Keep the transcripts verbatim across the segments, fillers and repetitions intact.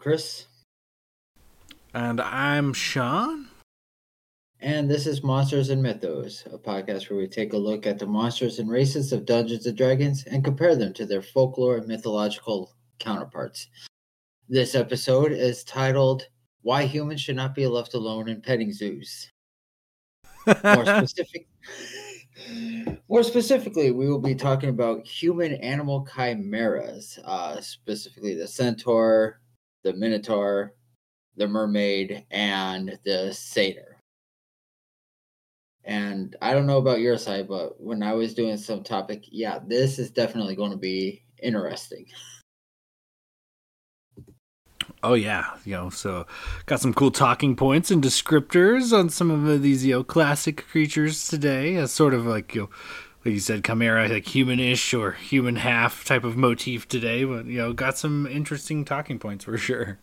Chris. And I'm Sean. And this is Monsters and Mythos, a podcast where we take a look at the monsters and races of Dungeons and Dragons and compare them to their folklore and mythological counterparts. This episode is titled, Why Humans Should Not Be Left Alone in Petting Zoos. More specific... More specifically, we will be talking about human-animal chimeras, uh, specifically the centaur, the minotaur, the mermaid, and the satyr. And I don't know about your side, but when I was doing some topic, yeah, this is definitely going to be interesting. Oh, yeah. You know, so got some cool talking points and descriptors on some of these, you know, classic creatures today as sort of like, you know, like you said, chimera, like human-ish or human half type of motif today. But, you know, got some interesting talking points for sure.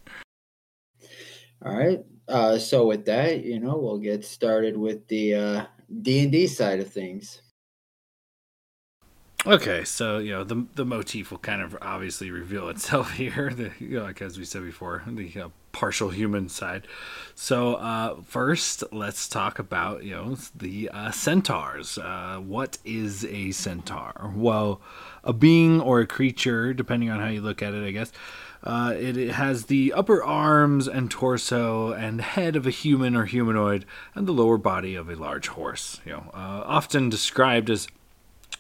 All right. Uh, so with that, you know, we'll get started with the uh, D and D side of things. Okay, so, you know, the the motif will kind of obviously reveal itself here, the, you know, like as we said before, the you know, partial human side. So uh, first, let's talk about, you know, the uh, centaurs. Uh, what is a centaur? Well, a being or a creature, depending on how you look at it, I guess. Uh, it, it has the upper arms and torso and head of a human or humanoid and the lower body of a large horse. You know, uh, often described as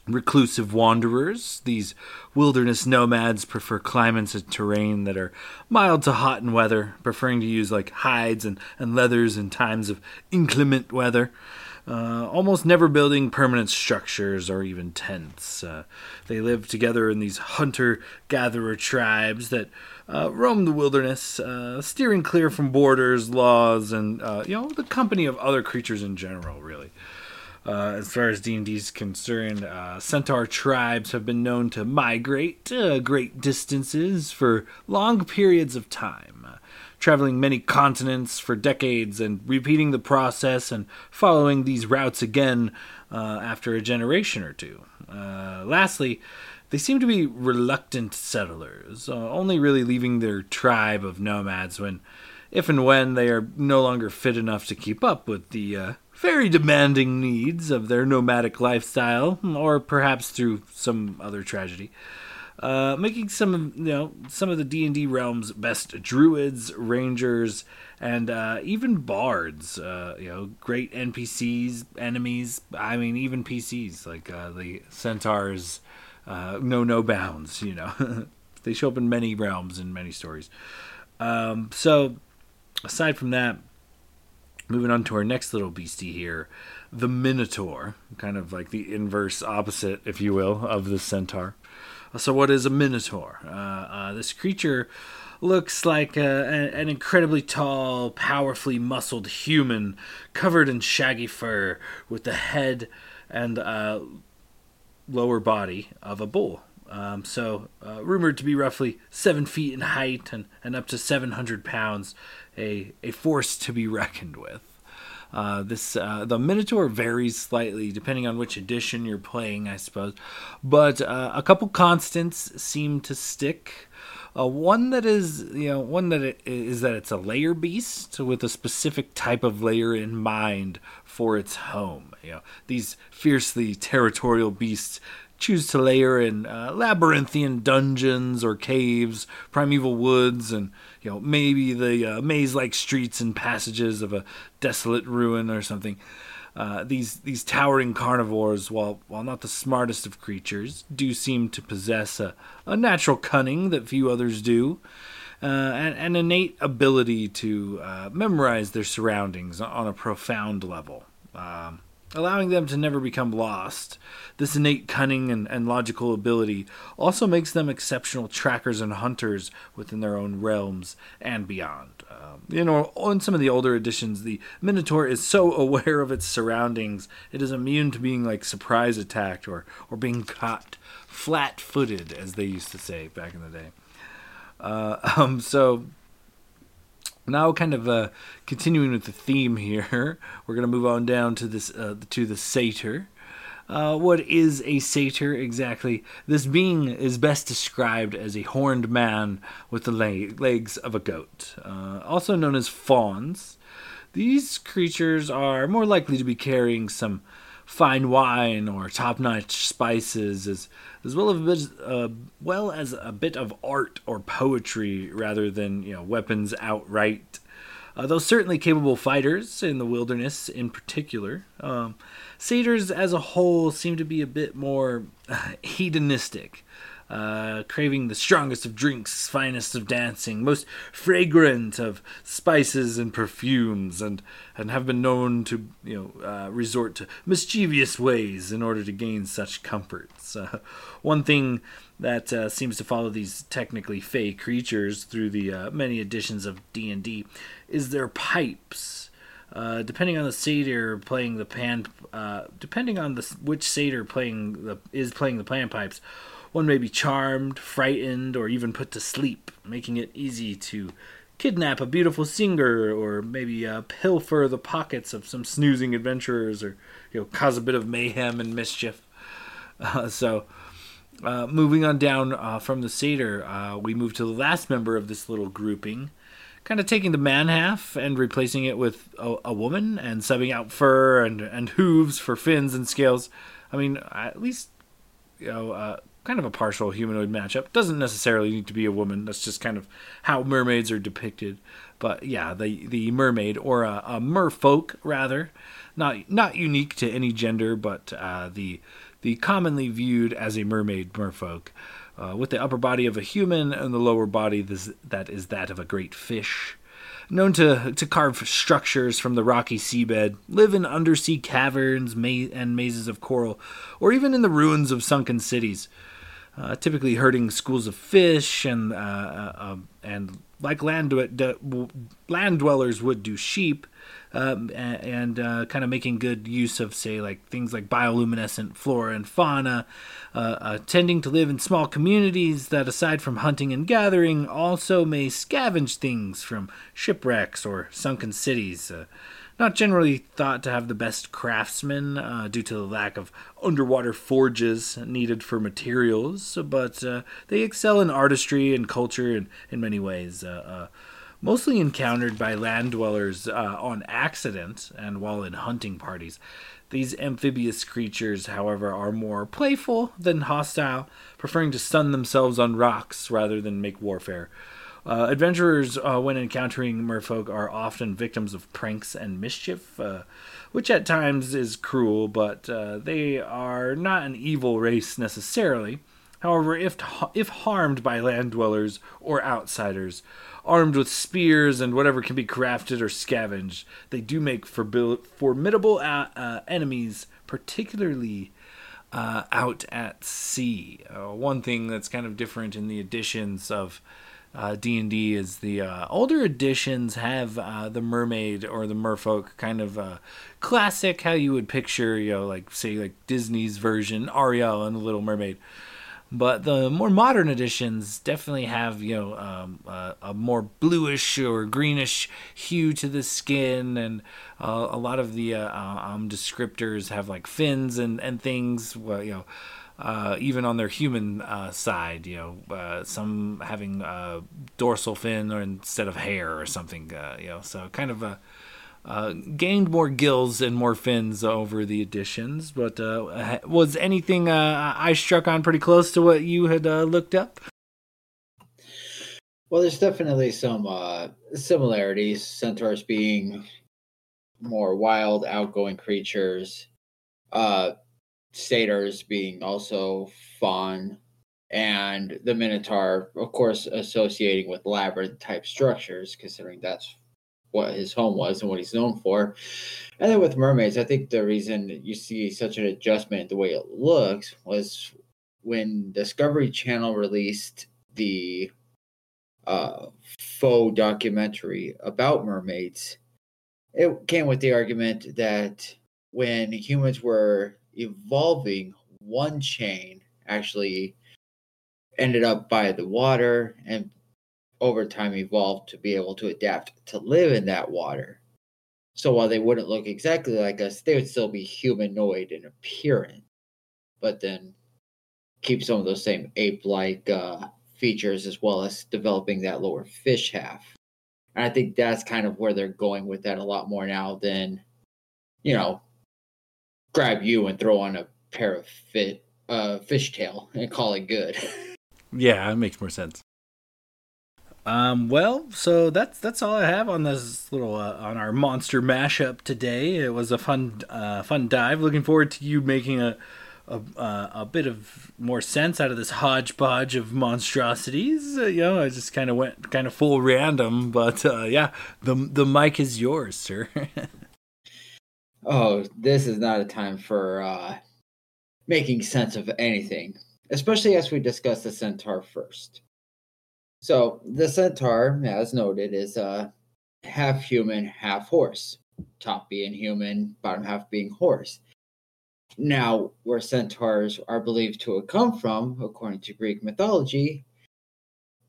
reclusive wanderers, these wilderness nomads prefer climates and terrain that are mild to hot in weather, preferring to use like hides and, and leathers in times of inclement weather, uh, almost never building permanent structures or even tents. Uh, they live together in these hunter-gatherer tribes that uh, roam the wilderness, uh, steering clear from borders, laws, and uh, you know the company of other creatures in general, really. Uh, as far as D and D is concerned, uh, centaur tribes have been known to migrate uh, great distances for long periods of time, uh, traveling many continents for decades and repeating the process and following these routes again uh, after a generation or two. Uh, lastly, they seem to be reluctant settlers, uh, only really leaving their tribe of nomads when, if and when they are no longer fit enough to keep up with the uh, very demanding needs of their nomadic lifestyle, or perhaps through some other tragedy, uh, making some of, you know some of the D and D realm's best druids, rangers, and uh, even bards. Uh, you know, great N P Cs, enemies. I mean, even P Cs like uh, the centaurs uh, know no bounds. You know, they show up in many realms and many stories. Um, so, aside from that. Moving on to our next little beastie here, the Minotaur, kind of like the inverse opposite, if you will, of the centaur. So what is a Minotaur? Uh, uh, this creature looks like a, an incredibly tall, powerfully muscled human covered in shaggy fur with the head and uh, lower body of a bull. Um, so uh, rumored to be roughly seven feet in height and, and up to seven hundred pounds, a, a force to be reckoned with. Uh, this uh, the Minotaur varies slightly depending on which edition you're playing, I suppose. But uh, a couple constants seem to stick. Uh, one that is, you know, one that it is that it's a lair beast with a specific type of lair in mind for its home. You know, these fiercely territorial beasts choose to lair in uh, labyrinthian dungeons or caves, primeval woods, and you know maybe the uh, maze-like streets and passages of a desolate ruin or something. Uh, these these towering carnivores, while while not the smartest of creatures, do seem to possess a, a natural cunning that few others do, uh, and an innate ability to uh, memorize their surroundings on a profound level. Um, Allowing them to never become lost, this innate cunning and, and logical ability also makes them exceptional trackers and hunters within their own realms and beyond. Um, you know, in some of the older editions, the Minotaur is so aware of its surroundings, it is immune to being like surprise attacked or, or being caught flat-footed, as they used to say back in the day. Uh, um, so... Now, kind of uh, continuing with the theme here, we're going to move on down to this uh, to the satyr. Uh, what is a satyr exactly? This being is best described as a horned man with the leg- legs of a goat, uh, also known as fauns. These creatures are more likely to be carrying some fine wine or top-notch spices, as as well as uh, well as a bit of art or poetry, rather than you know weapons outright. Uh, though certainly capable fighters in the wilderness, in particular, um, satyrs as a whole seem to be a bit more uh, hedonistic, uh, craving the strongest of drinks, finest of dancing, most fragrant of spices and perfumes, and, and have been known to you know uh, resort to mischievous ways in order to gain such comforts. Uh, one thing that uh, seems to follow these technically fey creatures through the uh, many editions of D and D is their pipes. Uh, depending on the satyr playing the pan, uh, depending on the which satyr playing the is playing the panpipes, one may be charmed, frightened, or even put to sleep, making it easy to kidnap a beautiful singer, or maybe uh, pilfer the pockets of some snoozing adventurers, or you know cause a bit of mayhem and mischief. Uh, so. Uh, moving on down uh, from the satyr, uh, we move to the last member of this little grouping, kind of taking the man half and replacing it with a, a woman and subbing out fur and, and hooves for fins and scales. I mean, at least, you know, uh, kind of a partial humanoid matchup. Doesn't necessarily need to be a woman. That's just kind of how mermaids are depicted. But yeah, the the mermaid, or a, a merfolk, rather. Not, not unique to any gender, but uh, the... the commonly viewed as a mermaid merfolk, uh, with the upper body of a human and the lower body this, that is that of a great fish. Known to, to carve structures from the rocky seabed, live in undersea caverns ma- and mazes of coral, or even in the ruins of sunken cities, uh, typically herding schools of fish, and uh, uh, and like land, d- land dwellers would do sheep, Um, and uh, kind of making good use of, say, like things like bioluminescent flora and fauna, uh, uh, tending to live in small communities that, aside from hunting and gathering, also may scavenge things from shipwrecks or sunken cities. Uh, not generally thought to have the best craftsmen uh, due to the lack of underwater forges needed for materials, but uh, they excel in artistry and culture in, in many ways. Uh, uh, Mostly encountered by land dwellers uh, on accident and while in hunting parties. These amphibious creatures, however, are more playful than hostile, preferring to sun themselves on rocks rather than make warfare. Uh, adventurers, uh, when encountering merfolk, are often victims of pranks and mischief, uh, which at times is cruel, but uh, they are not an evil race necessarily. However, if if harmed by land dwellers or outsiders, armed with spears and whatever can be crafted or scavenged, they do make forbil- formidable uh, uh, enemies, particularly uh, out at sea. Uh, one thing that's kind of different in the editions of uh, D and D is the uh, older editions have uh, the mermaid or the merfolk kind of uh, classic, how you would picture, you know, like say like Disney's version, Ariel and the Little Mermaid. But the more modern editions definitely have, you know, um, uh, a more bluish or greenish hue to the skin. And uh, a lot of the uh, um, descriptors have, like, fins and, and things, well, you know, uh, even on their human uh, side, you know, uh, some having a dorsal fin or instead of hair or something, uh, you know. So kind of a, uh, gained more gills and more fins over the editions, but uh, was anything uh, I struck on pretty close to what you had uh, looked up? Well, there's definitely some uh, similarities, centaurs being more wild, outgoing creatures, uh, satyrs being also faun, and the minotaur, of course, associating with labyrinth-type structures, considering that's what his home was and what he's known for. And then with mermaids, I think the reason you see such an adjustment in the way it looks was when Discovery Channel released the uh, faux documentary about mermaids. It came with the argument that when humans were evolving, one chain actually ended up by the water and over time evolved to be able to adapt to live in that water. So while they wouldn't look exactly like us, they would still be humanoid in appearance. but then keep some of those same ape-like uh, features as well as developing that lower fish half. And I think that's kind of where they're going with that a lot more now than, you know, grab you and throw on a pair of fit, uh, fishtail and call it good. Yeah, it makes more sense. Um, well, so that's that's all I have on this little uh, on our monster mashup today. It was a fun uh, fun dive. Looking forward to you making a a, uh, a bit of more sense out of this hodgepodge of monstrosities. Uh, you know, I just kind of went kind of full random, but uh, yeah, the the mic is yours, sir. Oh, this is not a time for uh, making sense of anything, especially as we discuss the centaur first. So the centaur, as noted, is uh, half human, half horse. Top being human, bottom half being horse. Now, where centaurs are believed to have come from, according to Greek mythology,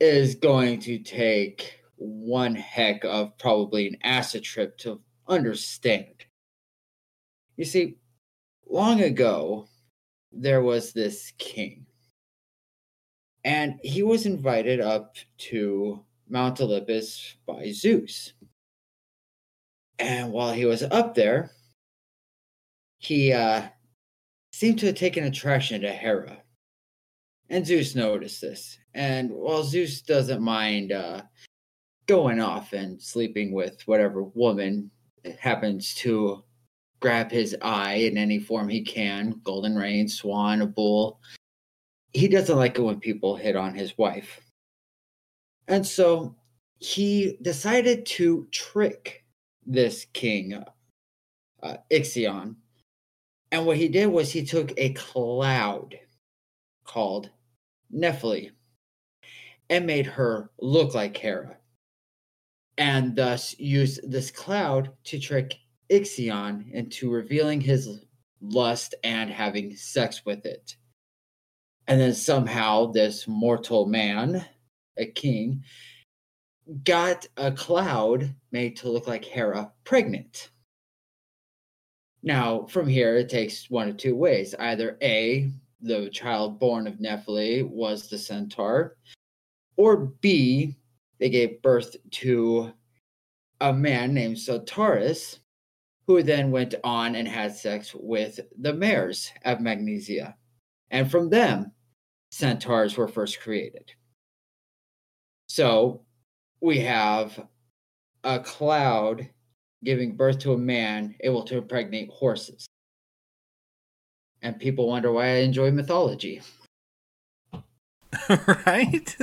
is going to take one heck of probably an acid trip to understand. You see, long ago, there was this king. And he was invited up to Mount Olympus by Zeus. And while he was up there, he uh, seemed to have taken attraction to Hera. And Zeus noticed this. And while Zeus doesn't mind uh, going off and sleeping with whatever woman happens to grab his eye in any form he can, golden rain, swan, a bull, he doesn't like it when people hit on his wife. And so he decided to trick this king, uh, Ixion. And what he did was he took a cloud called Nephele and made her look like Hera. And thus used this cloud to trick Ixion into revealing his lust and having sex with it. And then somehow this mortal man, a king, got a cloud made to look like Hera pregnant. Now, from here, it takes one of two ways. Either A, the child born of Nephele was the centaur, or B, they gave birth to a man named Sotaris, who then went on and had sex with the mares of Magnesia. And from them, centaurs were first created. So we have a cloud giving birth to a man able to impregnate horses. And people wonder why I enjoy mythology. Right?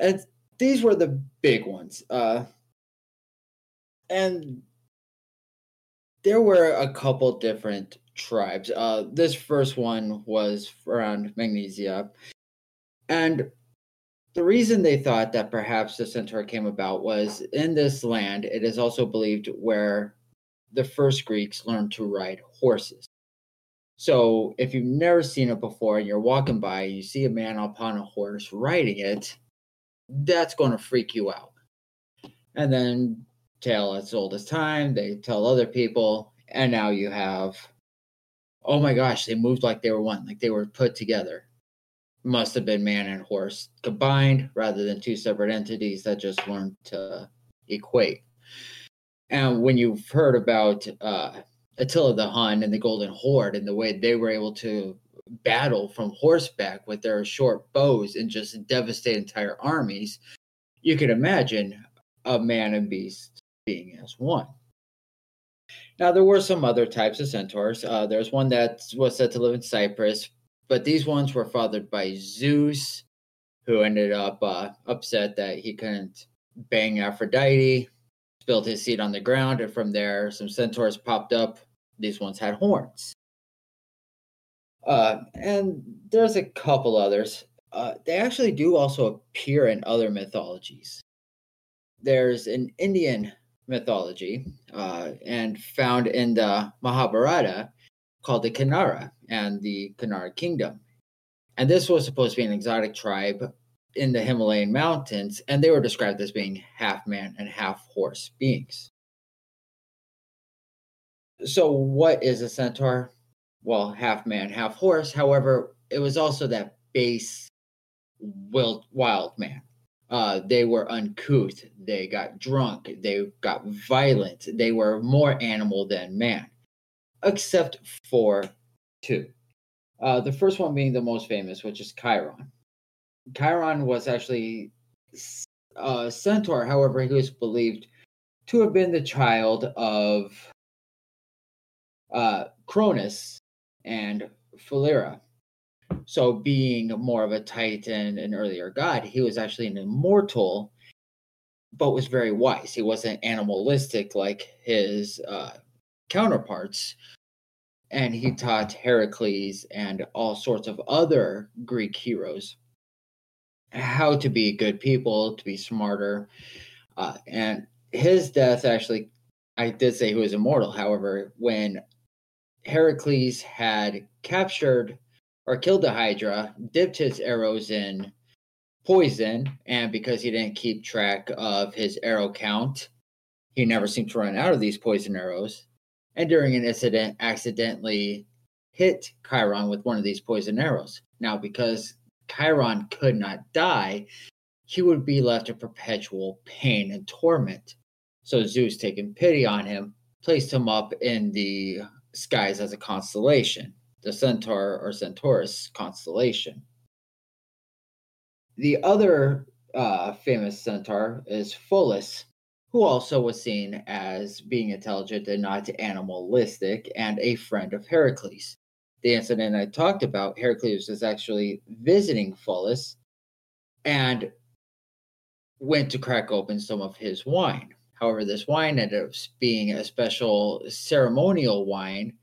And these were the big ones. Uh, and there were a couple different tribes. Uh, this first one was around Magnesia. And the reason they thought that perhaps the centaur came about was in this land, it is also believed where the first Greeks learned to ride horses. So if you've never seen it before and you're walking by, you see a man upon a horse riding it, that's going to freak you out. And then tale as old as time, they tell other people, and now you have, oh my gosh, they moved like they were one, like they were put together. Must have been man and horse combined rather than two separate entities that just learned to equate. And when you've heard about uh, Attila the Hun and the Golden Horde and the way they were able to battle from horseback with their short bows and just devastate entire armies, you can imagine a man and beast being as one. Now, there were some other types of centaurs. Uh, there's one that was said to live in Cyprus, but these ones were fathered by Zeus, who ended up uh, upset that he couldn't bang Aphrodite, spilled his seed on the ground, and from there, some centaurs popped up. These ones had horns. Uh, and there's a couple others. Uh, they actually do also appear in other mythologies. There's an Indian mythology uh, and found in the Mahabharata called the Kanara and the Kanara kingdom. And this was supposed to be an exotic tribe in the Himalayan mountains, and they were described as being half man and half horse beings. So what is a centaur? Well, half man, half horse. However, it was also that base wild, wild man. Uh, they were uncouth. They got drunk. They got violent. They were more animal than man, except for two. Uh, the first one being the most famous, which is Chiron. Chiron was actually a centaur. However, he was believed to have been the child of uh, Cronus and Philyra. So being more of a titan, an earlier god, he was actually an immortal, but was very wise. He wasn't animalistic like his uh, counterparts. And he taught Heracles and all sorts of other Greek heroes how to be good people, to be smarter. Uh, and his death, actually, I did say he was immortal. However, when Heracles had captured or killed the Hydra, dipped his arrows in poison, and because he didn't keep track of his arrow count, he never seemed to run out of these poison arrows, and during an incident, accidentally hit Chiron with one of these poison arrows. Now, because Chiron could not die, he would be left in perpetual pain and torment. So Zeus, taking pity on him, placed him up in the skies as a constellation, the Centaur or Centaurus constellation. The other uh, famous centaur is Pholus, who also was seen as being intelligent and not animalistic, and a friend of Heracles. The incident I talked about, Heracles was actually visiting Pholus and went to crack open some of his wine. However, this wine ended up being a special ceremonial wine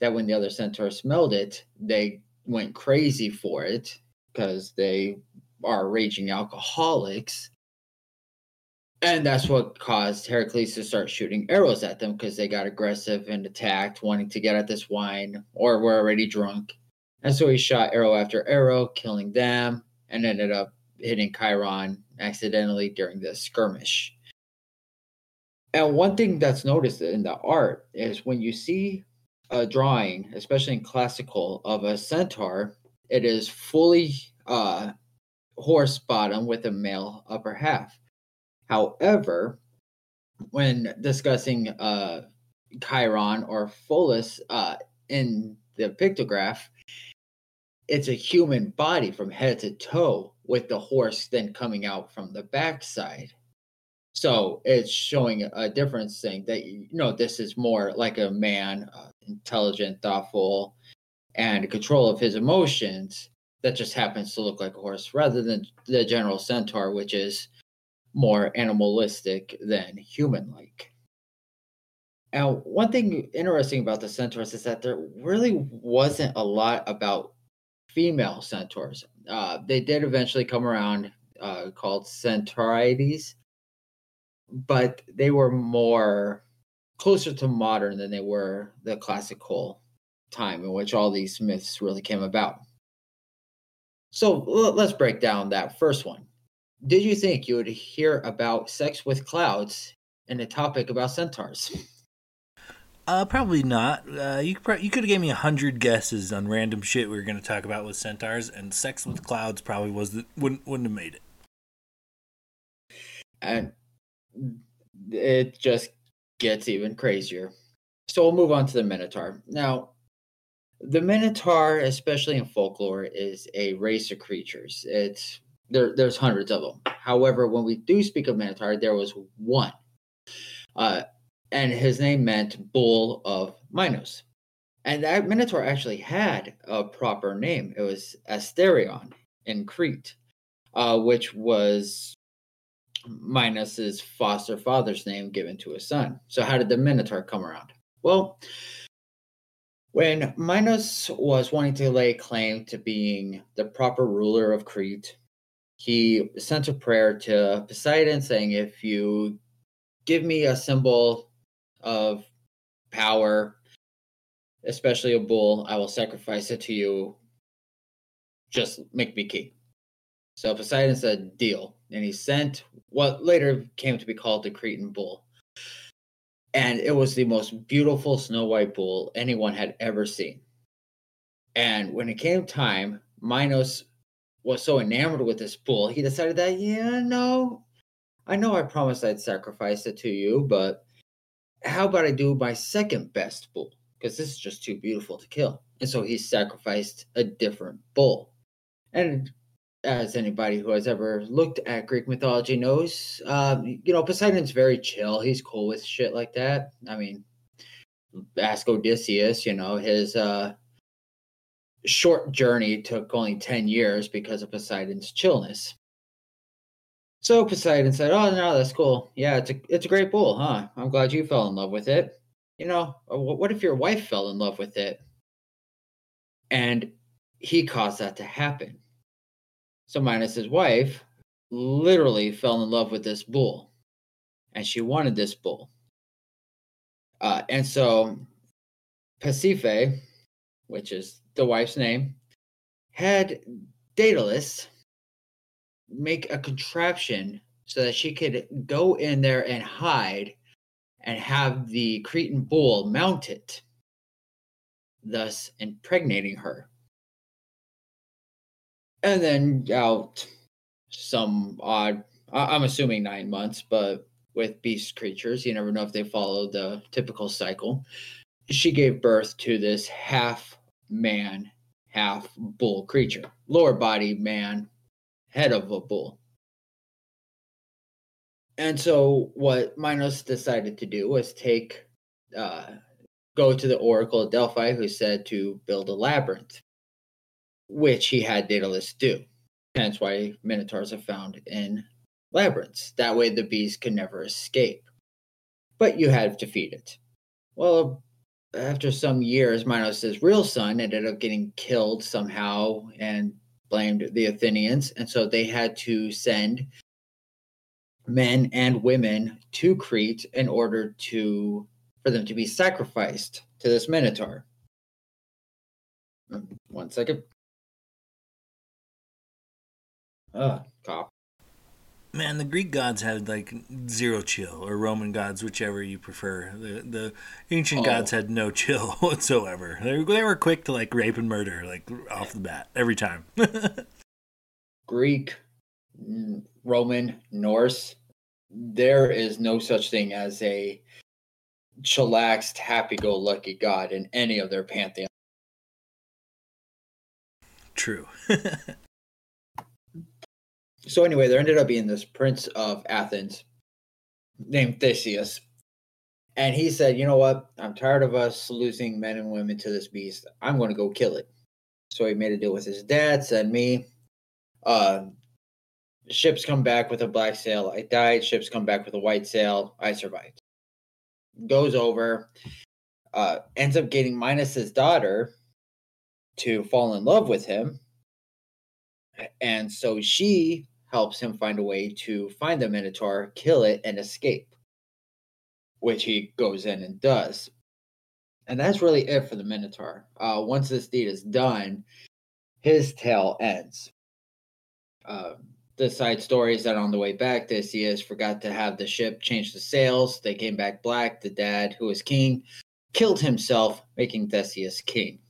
that when the other centaurs smelled it, they went crazy for it because they are raging alcoholics. And that's what caused Heracles to start shooting arrows at them, because they got aggressive and attacked, wanting to get at this wine, or were already drunk. And so he shot arrow after arrow, killing them, and ended up hitting Chiron accidentally during the skirmish. And one thing that's noticed in the art is when you see a drawing, especially in classical, of a centaur, it is fully uh, horse bottom with a male upper half. However, when discussing uh, Chiron or Pholus uh, in the pictograph, it's a human body from head to toe with the horse then coming out from the backside. So it's showing a difference, saying that, you know, this is more like a man, uh, intelligent, thoughtful, and control of his emotions, that just happens to look like a horse, rather than the general centaur, which is more animalistic than human-like. Now, one thing interesting about the centaurs is that there really wasn't a lot about female centaurs. Uh, they did eventually come around, uh, called Centaurides, but they were more closer to modern than they were the classical time in which all these myths really came about. So let's break down that first one. Did you think you would hear about sex with clouds and a topic about centaurs? Uh, probably not. Uh, you pro- you could have gave me a hundred guesses on random shit we were going to talk about with centaurs, and sex with clouds probably was the, wouldn't wouldn't have made it. And it just gets even crazier. So we'll move on to the Minotaur. Now, the Minotaur, especially in folklore, is a race of creatures. It's there. There's hundreds of them. However, when we do speak of Minotaur, there was one, uh, and his name meant Bull of Minos. And that Minotaur actually had a proper name. It was Asterion in Crete, uh, which was Minos's foster father's name given to his son. So how did the Minotaur come around? Well, when Minos was wanting to lay claim to being the proper ruler of Crete, he sent a prayer to Poseidon saying, if you give me a symbol of power, especially a bull, I will sacrifice it to you. Just make me king. So Poseidon said, deal. And he sent what later came to be called the Cretan Bull. And it was the most beautiful snow white bull anyone had ever seen. And when it came time, Minos was so enamored with this bull, he decided that, yeah, no, I know I promised I'd sacrifice it to you, but how about I do my second best bull? Because this is just too beautiful to kill. And so he sacrificed a different bull. And as anybody who has ever looked at Greek mythology knows, um, you know, Poseidon's very chill. He's cool with shit like that. I mean, ask Odysseus, you know, his uh, short journey took only ten years because of Poseidon's chillness. So Poseidon said, oh, no, that's cool. Yeah, it's a, it's a great bull, huh? I'm glad you fell in love with it. You know, what if your wife fell in love with it? And he caused that to happen. So Minos' wife literally fell in love with this bull, and she wanted this bull. Uh, and so Pasiphae, which is the wife's name, had Daedalus make a contraption so that she could go in there and hide and have the Cretan bull mount it, thus impregnating her. And then out some odd, I'm assuming nine months, but with beast creatures, you never know if they follow the typical cycle. She gave birth to this half man, half bull creature. Lower body man, head of a bull. And so what Minos decided to do was take, uh, go to the Oracle at Delphi, who said to build a labyrinth, which he had Daedalus do. Hence why minotaurs are found in labyrinths. That way the beast can never escape. But you had to feed it. Well, after some years, Minos' real son ended up getting killed somehow and blamed the Athenians. And so they had to send men and women to Crete in order to for them to be sacrificed to this minotaur. One second. Ugh, cop. Man, the Greek gods had like zero chill, or Roman gods, whichever you prefer. The, the ancient oh. gods had no chill whatsoever. They, they were quick to like rape and murder, like off the bat, every time. Greek, Roman, Norse, there is no such thing as a chillaxed, happy-go-lucky god in any of their pantheon. True. So anyway, there ended up being this prince of Athens named Theseus. And he said, you know what? I'm tired of us losing men and women to this beast. I'm going to go kill it. So he made a deal with his dad, said me. Uh, ships come back with a black sail. I died. Ships come back with a white sail. I survived. Goes over. Uh, ends up getting Minos' daughter to fall in love with him. And so she helps him find a way to find the minotaur, kill it, and escape, which he goes in and does. And that's really it for the minotaur. Uh, once this deed is done, his tale ends. Uh, the side story is that on the way back, Theseus forgot to have the ship change the sails. They came back black. The dad, who was king, killed himself, making Theseus king.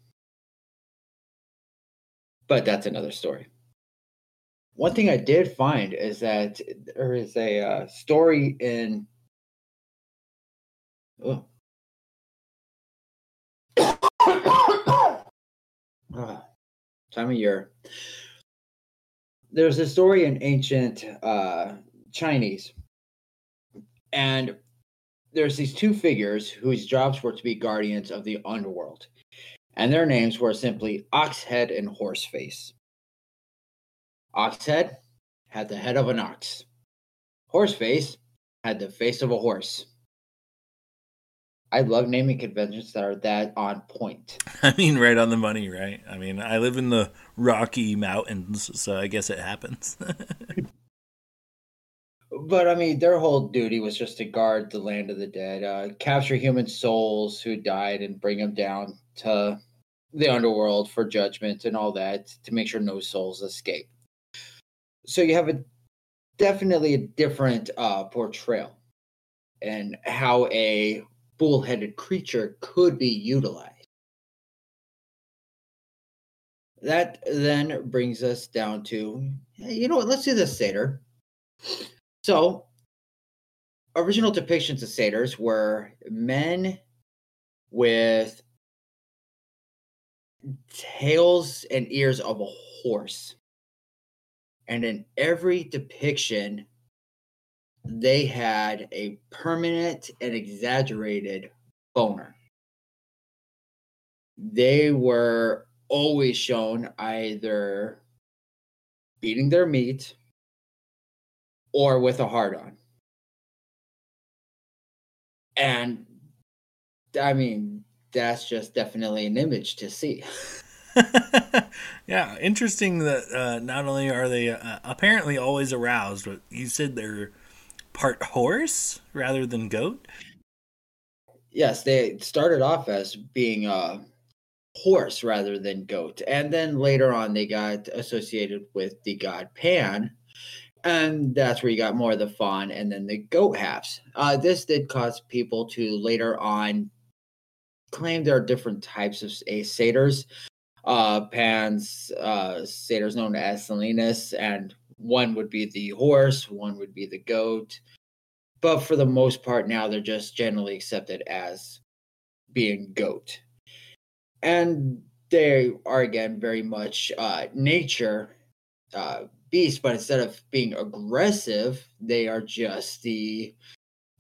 But that's another story. One thing I did find is that there is a uh, story in oh. ah, time of year. There's a story in ancient uh, Chinese, and there's these two figures whose jobs were to be guardians of the underworld, and their names were simply Oxhead and Horseface. Oxhead had the head of an ox. Horseface had the face of a horse. I love naming conventions that are that on point. I mean, right on the money, right? I mean, I live in the Rocky Mountains, so I guess it happens. But, I mean, their whole duty was just to guard the land of the dead, uh, capture human souls who died and bring them down to the underworld for judgment and all that to make sure no souls escape. So you have a definitely a different uh, portrayal and how a bull-headed creature could be utilized. That then brings us down to, you know what, let's do the satyr. So, original depictions of satyrs were men with tails and ears of a horse. And in every depiction, they had a permanent and exaggerated boner. They were always shown either beating their meat or with a hard on. And I mean, that's just definitely an image to see. Yeah, interesting that uh, not only are they uh, apparently always aroused, but you said they're part horse rather than goat? Yes, they started off as being uh, horse rather than goat. And then later on, they got associated with the god Pan. And that's where you got more of the fawn and then the goat halves. Uh, this did cause people to later on claim there are different types of uh, satyrs. Uh, Pan's uh, satyrs known as Salinas, and one would be the horse, one would be the goat. But for the most part now, they're just generally accepted as being goat. And they are, again, very much uh, nature uh, beasts, but instead of being aggressive, they are just the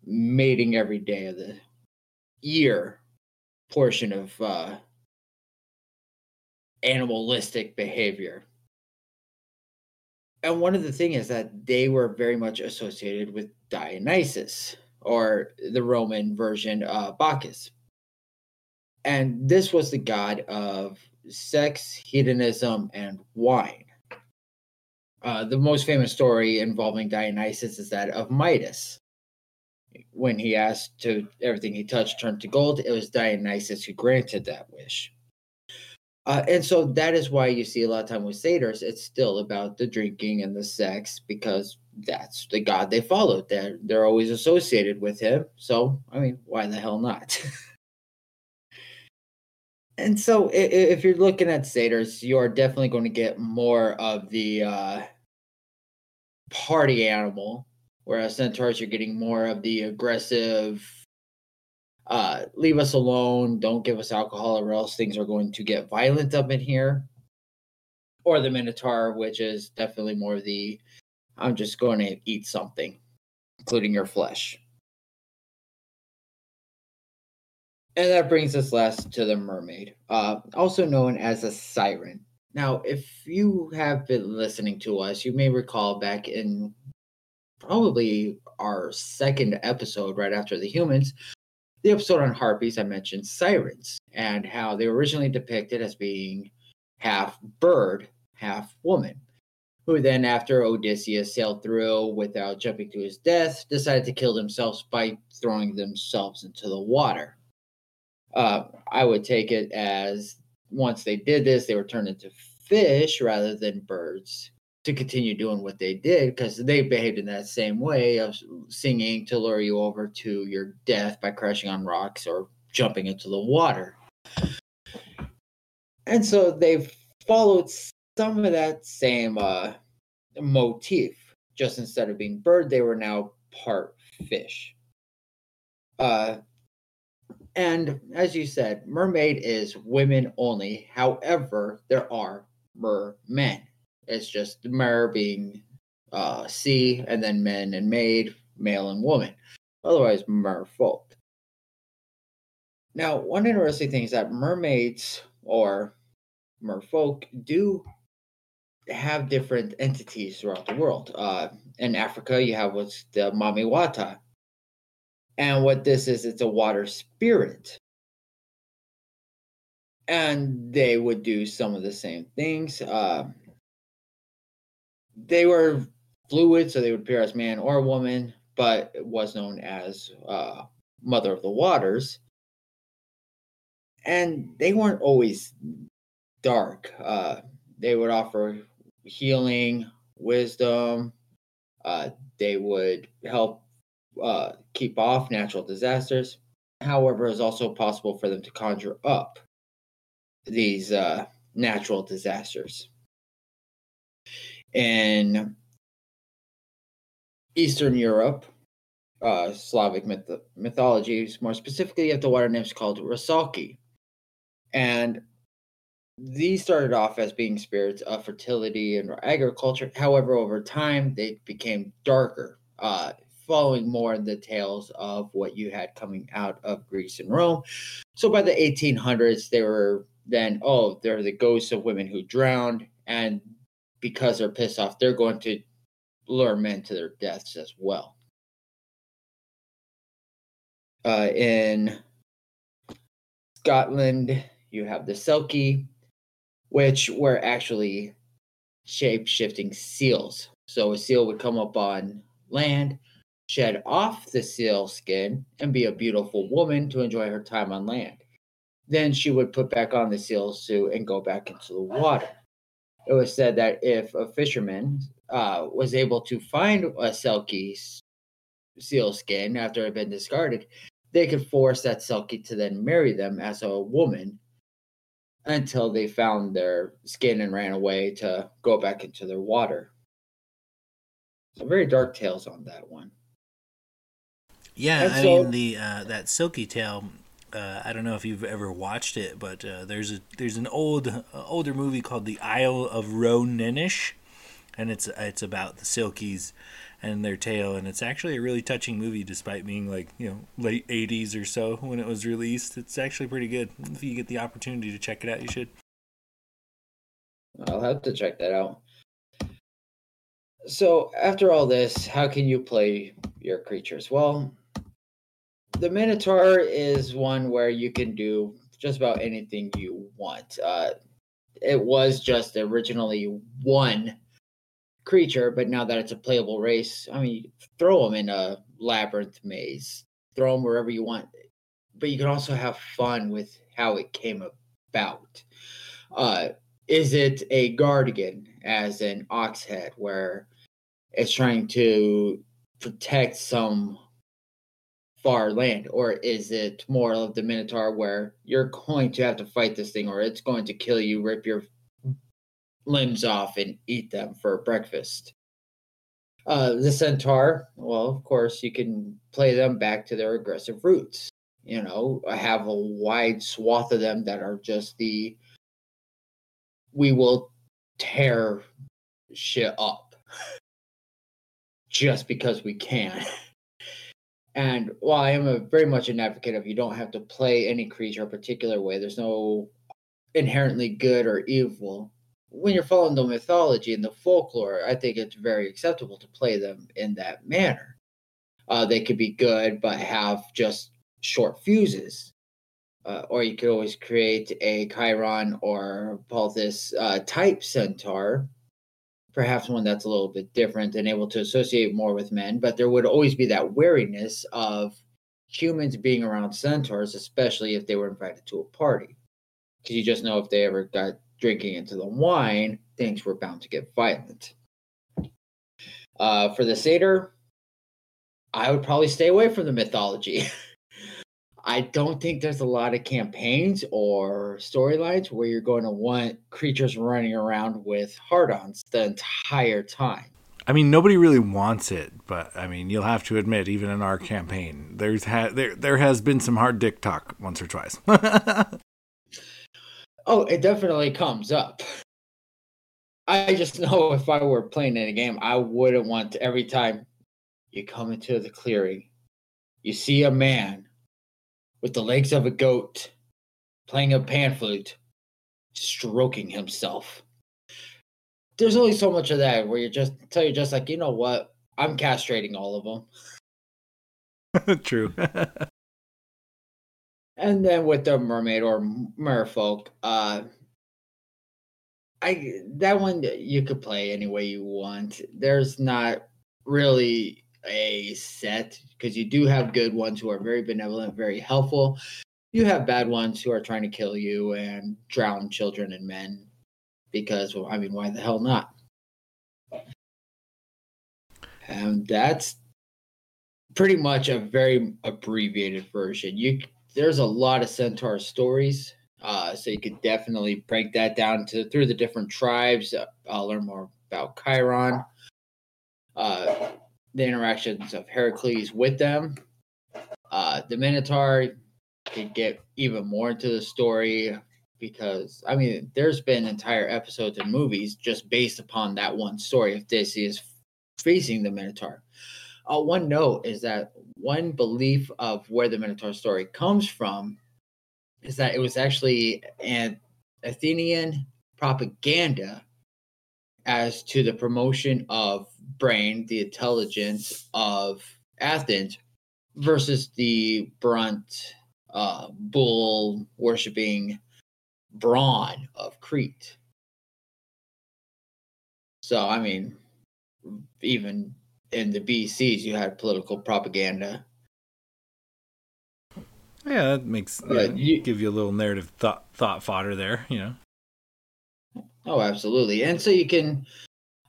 mating every day of the year portion of uh, animalistic behavior. And one of the things is that they were very much associated with Dionysus, or the Roman version, uh, Bacchus. And this was the god of sex, hedonism, and wine. Uh, the most famous story involving Dionysus is that of Midas. When he asked to everything he touched turned to gold, it was Dionysus who granted that wish. Uh, and so that is why you see a lot of time with satyrs, it's still about the drinking and the sex, because that's the god they followed. They're, they're always associated with him. So, I mean, why the hell not? And so if, if you're looking at satyrs, you are definitely going to get more of the uh, party animal, whereas centaurs, you're getting more of the aggressive, Uh, leave us alone, don't give us alcohol or else things are going to get violent up in here. Or the Minotaur, which is definitely more the, I'm just going to eat something, including your flesh. And that brings us last to the mermaid, uh, also known as a siren. Now, if you have been listening to us, you may recall back in probably our second episode right after the humans, the episode on harpies, I mentioned sirens and how they were originally depicted as being half bird, half woman, who then, after Odysseus sailed through without jumping to his death, decided to kill themselves by throwing themselves into the water. Uh, I would take it as once they did this, they were turned into fish rather than birds to continue doing what they did, because they behaved in that same way of singing to lure you over to your death by crashing on rocks or jumping into the water. And so they followed some of that same uh, motif. Just instead of being bird, they were now part fish. Uh, and as you said, mermaid is women only. However, there are mermen. It's just mer being uh, sea, and then men and maid, male and woman. Otherwise, merfolk. Now, one interesting thing is that mermaids or merfolk do have different entities throughout the world. Uh, in Africa, you have what's the mamiwata. And what this is, it's a water spirit. And they would do some of the same things. Uh, They were fluid, so they would appear as man or woman, but it was known as uh, Mother of the Waters. And they weren't always dark. Uh, they would offer healing, wisdom. Uh, they would help uh, keep off natural disasters. However, it is also possible for them to conjure up these uh, natural disasters. In Eastern Europe, uh, Slavic myth- mythologies, more specifically, you have the water nymphs called Rusalki. And these started off as being spirits of fertility and agriculture. However, over time, they became darker, uh, following more the tales of what you had coming out of Greece and Rome. So by the eighteen hundreds, they were then, oh, they're the ghosts of women who drowned, and because they're pissed off, they're going to lure men to their deaths as well. Uh, in Scotland, you have the Selkie, which were actually shape-shifting seals. So a seal would come up on land, shed off the seal skin, and be a beautiful woman to enjoy her time on land. Then she would put back on the seal suit and go back into the water. It was said that if a fisherman uh, was able to find a Selkie seal skin after it had been discarded, they could force that Selkie to then marry them as a woman until they found their skin and ran away to go back into their water. So very dark tales on that one. Yeah, and I so, mean, the uh, that Selkie tale... Uh, I don't know if you've ever watched it, but uh, there's a there's an old uh, older movie called The Isle of Roninnish, and it's it's about the Selkies and their tale, and it's actually a really touching movie, despite being like, you know, late eighties or so when it was released. It's actually pretty good. If you get the opportunity to check it out, you should. I'll have to check that out. So after all this, how can you play your creatures? Well, the Minotaur is one where you can do just about anything you want. Uh, it was just originally one creature, but now that it's a playable race, I mean, throw them in a labyrinth maze. Throw them wherever you want. But you can also have fun with how it came about. Uh, is it a Guardian, as in Oxhead, where it's trying to protect some far land, or is it more of the Minotaur where you're going to have to fight this thing or it's going to kill you, rip your limbs off, and eat them for breakfast? Uh, the Centaur, well, of course, you can play them back to their aggressive roots. You know, I have a wide swath of them that are just the, we will tear shit up just because we can. And while I am a, very much an advocate of you don't have to play any creature a particular way, there's no inherently good or evil. When you're following the mythology and the folklore, I think it's very acceptable to play them in that manner. Uh, they could be good, but have just short fuses. Uh, or you could always create a Chiron or Pholus uh, type centaur. Perhaps one that's a little bit different and able to associate more with men, but there would always be that wariness of humans being around centaurs, especially if they were invited to a party. Because you just know if they ever got drinking into the wine, things were bound to get violent. Uh, for the satyr, I would probably stay away from the mythology. I don't think there's a lot of campaigns or storylines where you're going to want creatures running around with hard-ons the entire time. I mean, nobody really wants it, but I mean, you'll have to admit, even in our campaign, there's ha- there there has been some hard dick talk once or twice. Oh, it definitely comes up. I just know if I were playing in a game, I wouldn't want to, every time you come into the clearing, you see a man with the legs of a goat, playing a pan flute, stroking himself. There's only so much of that where you just tell you just like, you know what? I'm castrating all of them. True. And then with the mermaid or merfolk, uh, I that one you could play any way you want. There's not really a set, because you do have good ones who are very benevolent, very helpful. You have bad ones who are trying to kill you and drown children and men, because, well, I mean, why the hell not? And that's pretty much a very abbreviated version. You there's a lot of centaur stories, uh, so you could definitely break that down to through the different tribes. Uh, I'll learn more about Chiron, uh, the interactions of Heracles with them. Uh, the Minotaur could get even more into the story because, I mean, there's been entire episodes and movies just based upon that one story of Theseus facing the Minotaur. Uh, one note is that one belief of where the Minotaur story comes from is that it was actually an Athenian propaganda as to the promotion of brain, the intelligence of Athens, versus the brunt, uh, bull-worshipping brawn of Crete. So, I mean, even in the B Cs, you had political propaganda. Yeah, that makes yeah, you, give you a little narrative thought, thought fodder there, you know. Oh, absolutely. And so you can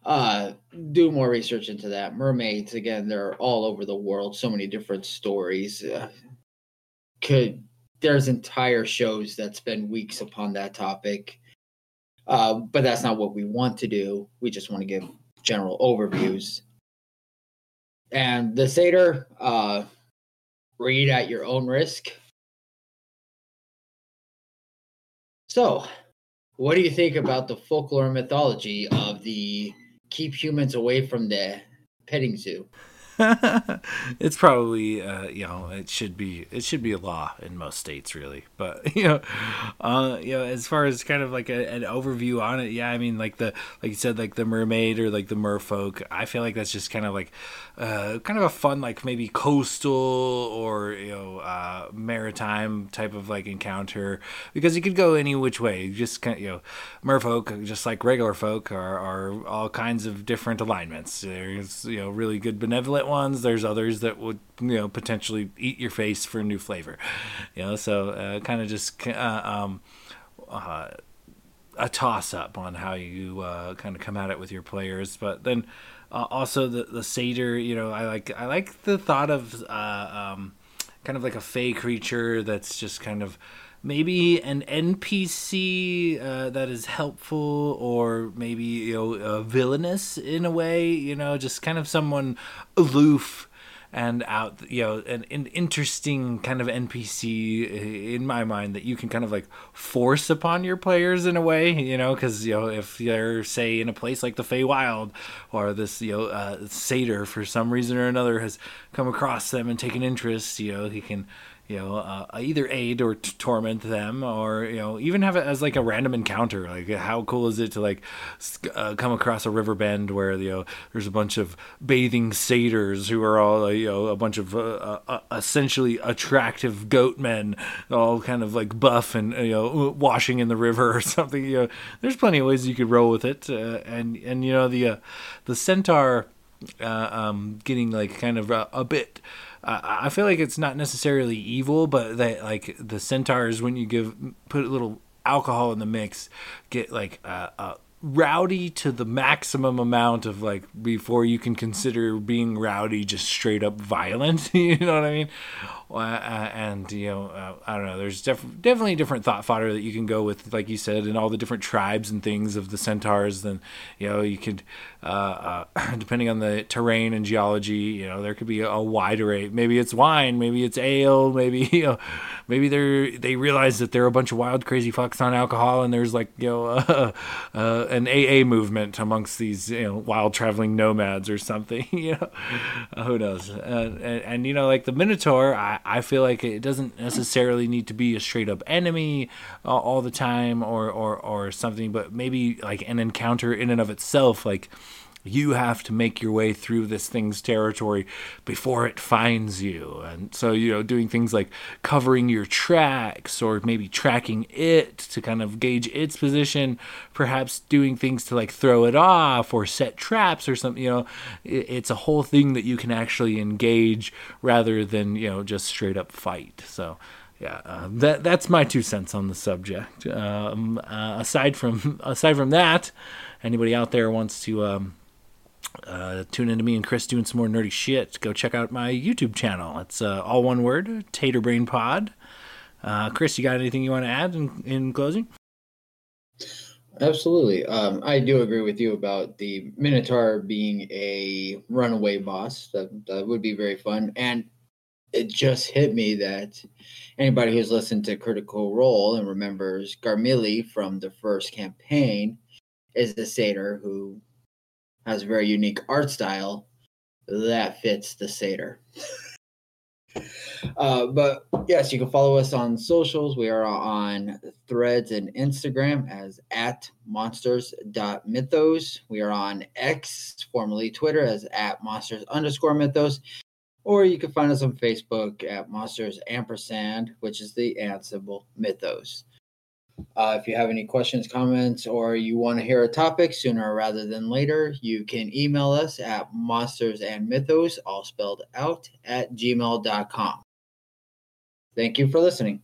uh, do more research into that. Mermaids, again, they're all over the world. So many different stories. Uh, could there's entire shows that spend weeks upon that topic. Uh, but that's not what we want to do. We just want to give general overviews. And the Satyr, uh, read at your own risk. So, what do you think about the folklore and mythology of the keep humans away from the petting zoo? It's probably, uh, you know, it should be it should be a law in most states, really. But you know, uh, you know, as far as kind of like a, an overview on it, yeah, I mean, like the like you said, like the mermaid or like the merfolk. I feel like that's just kind of like, uh, kind of a fun, like maybe coastal or you know, uh, maritime type of like encounter because you could go any which way. You just kind of, you know, merfolk, just like regular folk, are are all kinds of different alignments. There's you know, really good benevolent ones, there's others that would you know potentially eat your face for a new flavor, you know so uh, kind of just uh, um uh, a toss-up on how you uh kind of come at it with your players. But then uh, also the the satyr, you know i like i like the thought of uh um kind of like a fey creature that's just kind of maybe an N P C uh, that is helpful, or maybe you know uh, villainous in a way. You know, just kind of someone aloof and out. You know, an, an interesting kind of N P C in my mind that you can kind of like force upon your players in a way. You know, because you know if they're say in a place like the Feywild, or this you know uh, satyr for some reason or another has come across them and taken interest. You know, he can. You know, uh, either aid or t- torment them, or you know, even have it as like a random encounter. Like, how cool is it to like uh, come across a river bend where you know there's a bunch of bathing satyrs who are all uh, you know a bunch of uh, uh, essentially attractive goat men, all kind of like buff and you know washing in the river or something. You know, there's plenty of ways you could roll with it, uh, and and you know the uh, the centaur uh, um, getting like kind of a, a bit. Uh, I feel like it's not necessarily evil, but that like the centaurs, when you give put a little alcohol in the mix, get like uh, uh, rowdy to the maximum amount of like before you can consider being rowdy, just straight up violent. You know what I mean? Uh, uh, and you know, uh, I don't know. There's def- definitely different thought fodder that you can go with, like you said, and all the different tribes and things of the centaurs. Then you know you could. Uh, uh, depending on the terrain and geology, you know, there could be a, a wide array. Maybe it's wine, maybe it's ale, maybe you know, maybe they they realize that they're a bunch of wild, crazy fucks on alcohol, and there's like you know uh, uh, an A A movement amongst these you know wild traveling nomads or something. You know, uh, who knows? Uh, and, and you know, like the Minotaur, I, I feel like it doesn't necessarily need to be a straight up enemy uh, all the time, or or or something, but maybe like an encounter in and of itself, like. You have to make your way through this thing's territory before it finds you. And so, you know, doing things like covering your tracks or maybe tracking it to kind of gauge its position, perhaps doing things to like throw it off or set traps or something, you know, it's a whole thing that you can actually engage rather than, you know, just straight up fight. So, yeah, uh, that that's my two cents on the subject. Um, uh, aside from aside from that, anybody out there wants to... Um, Uh, tune into me and Chris doing some more nerdy shit. Go check out my YouTube channel. It's uh, all one word, Taterbrain Pod. Uh, Chris, you got anything you want to add in, in closing? Absolutely. Um, I do agree with you about the Minotaur being a runaway boss. That, that would be very fun. And it just hit me that anybody who's listened to Critical Role and remembers Garmilli from the first campaign is a satyr who has a very unique art style that fits the satyr. Uh, but yes, you can follow us on socials. We are on Threads and Instagram as at monsters.mythos. We are on X, formerly Twitter, as at monsters underscore mythos. Or you can find us on Facebook at monsters ampersand, which is the and symbol mythos. Uh, if you have any questions, comments, or you want to hear a topic sooner rather than later, you can email us at monstersandmythos, all spelled out, at gmail dot com. Thank you for listening.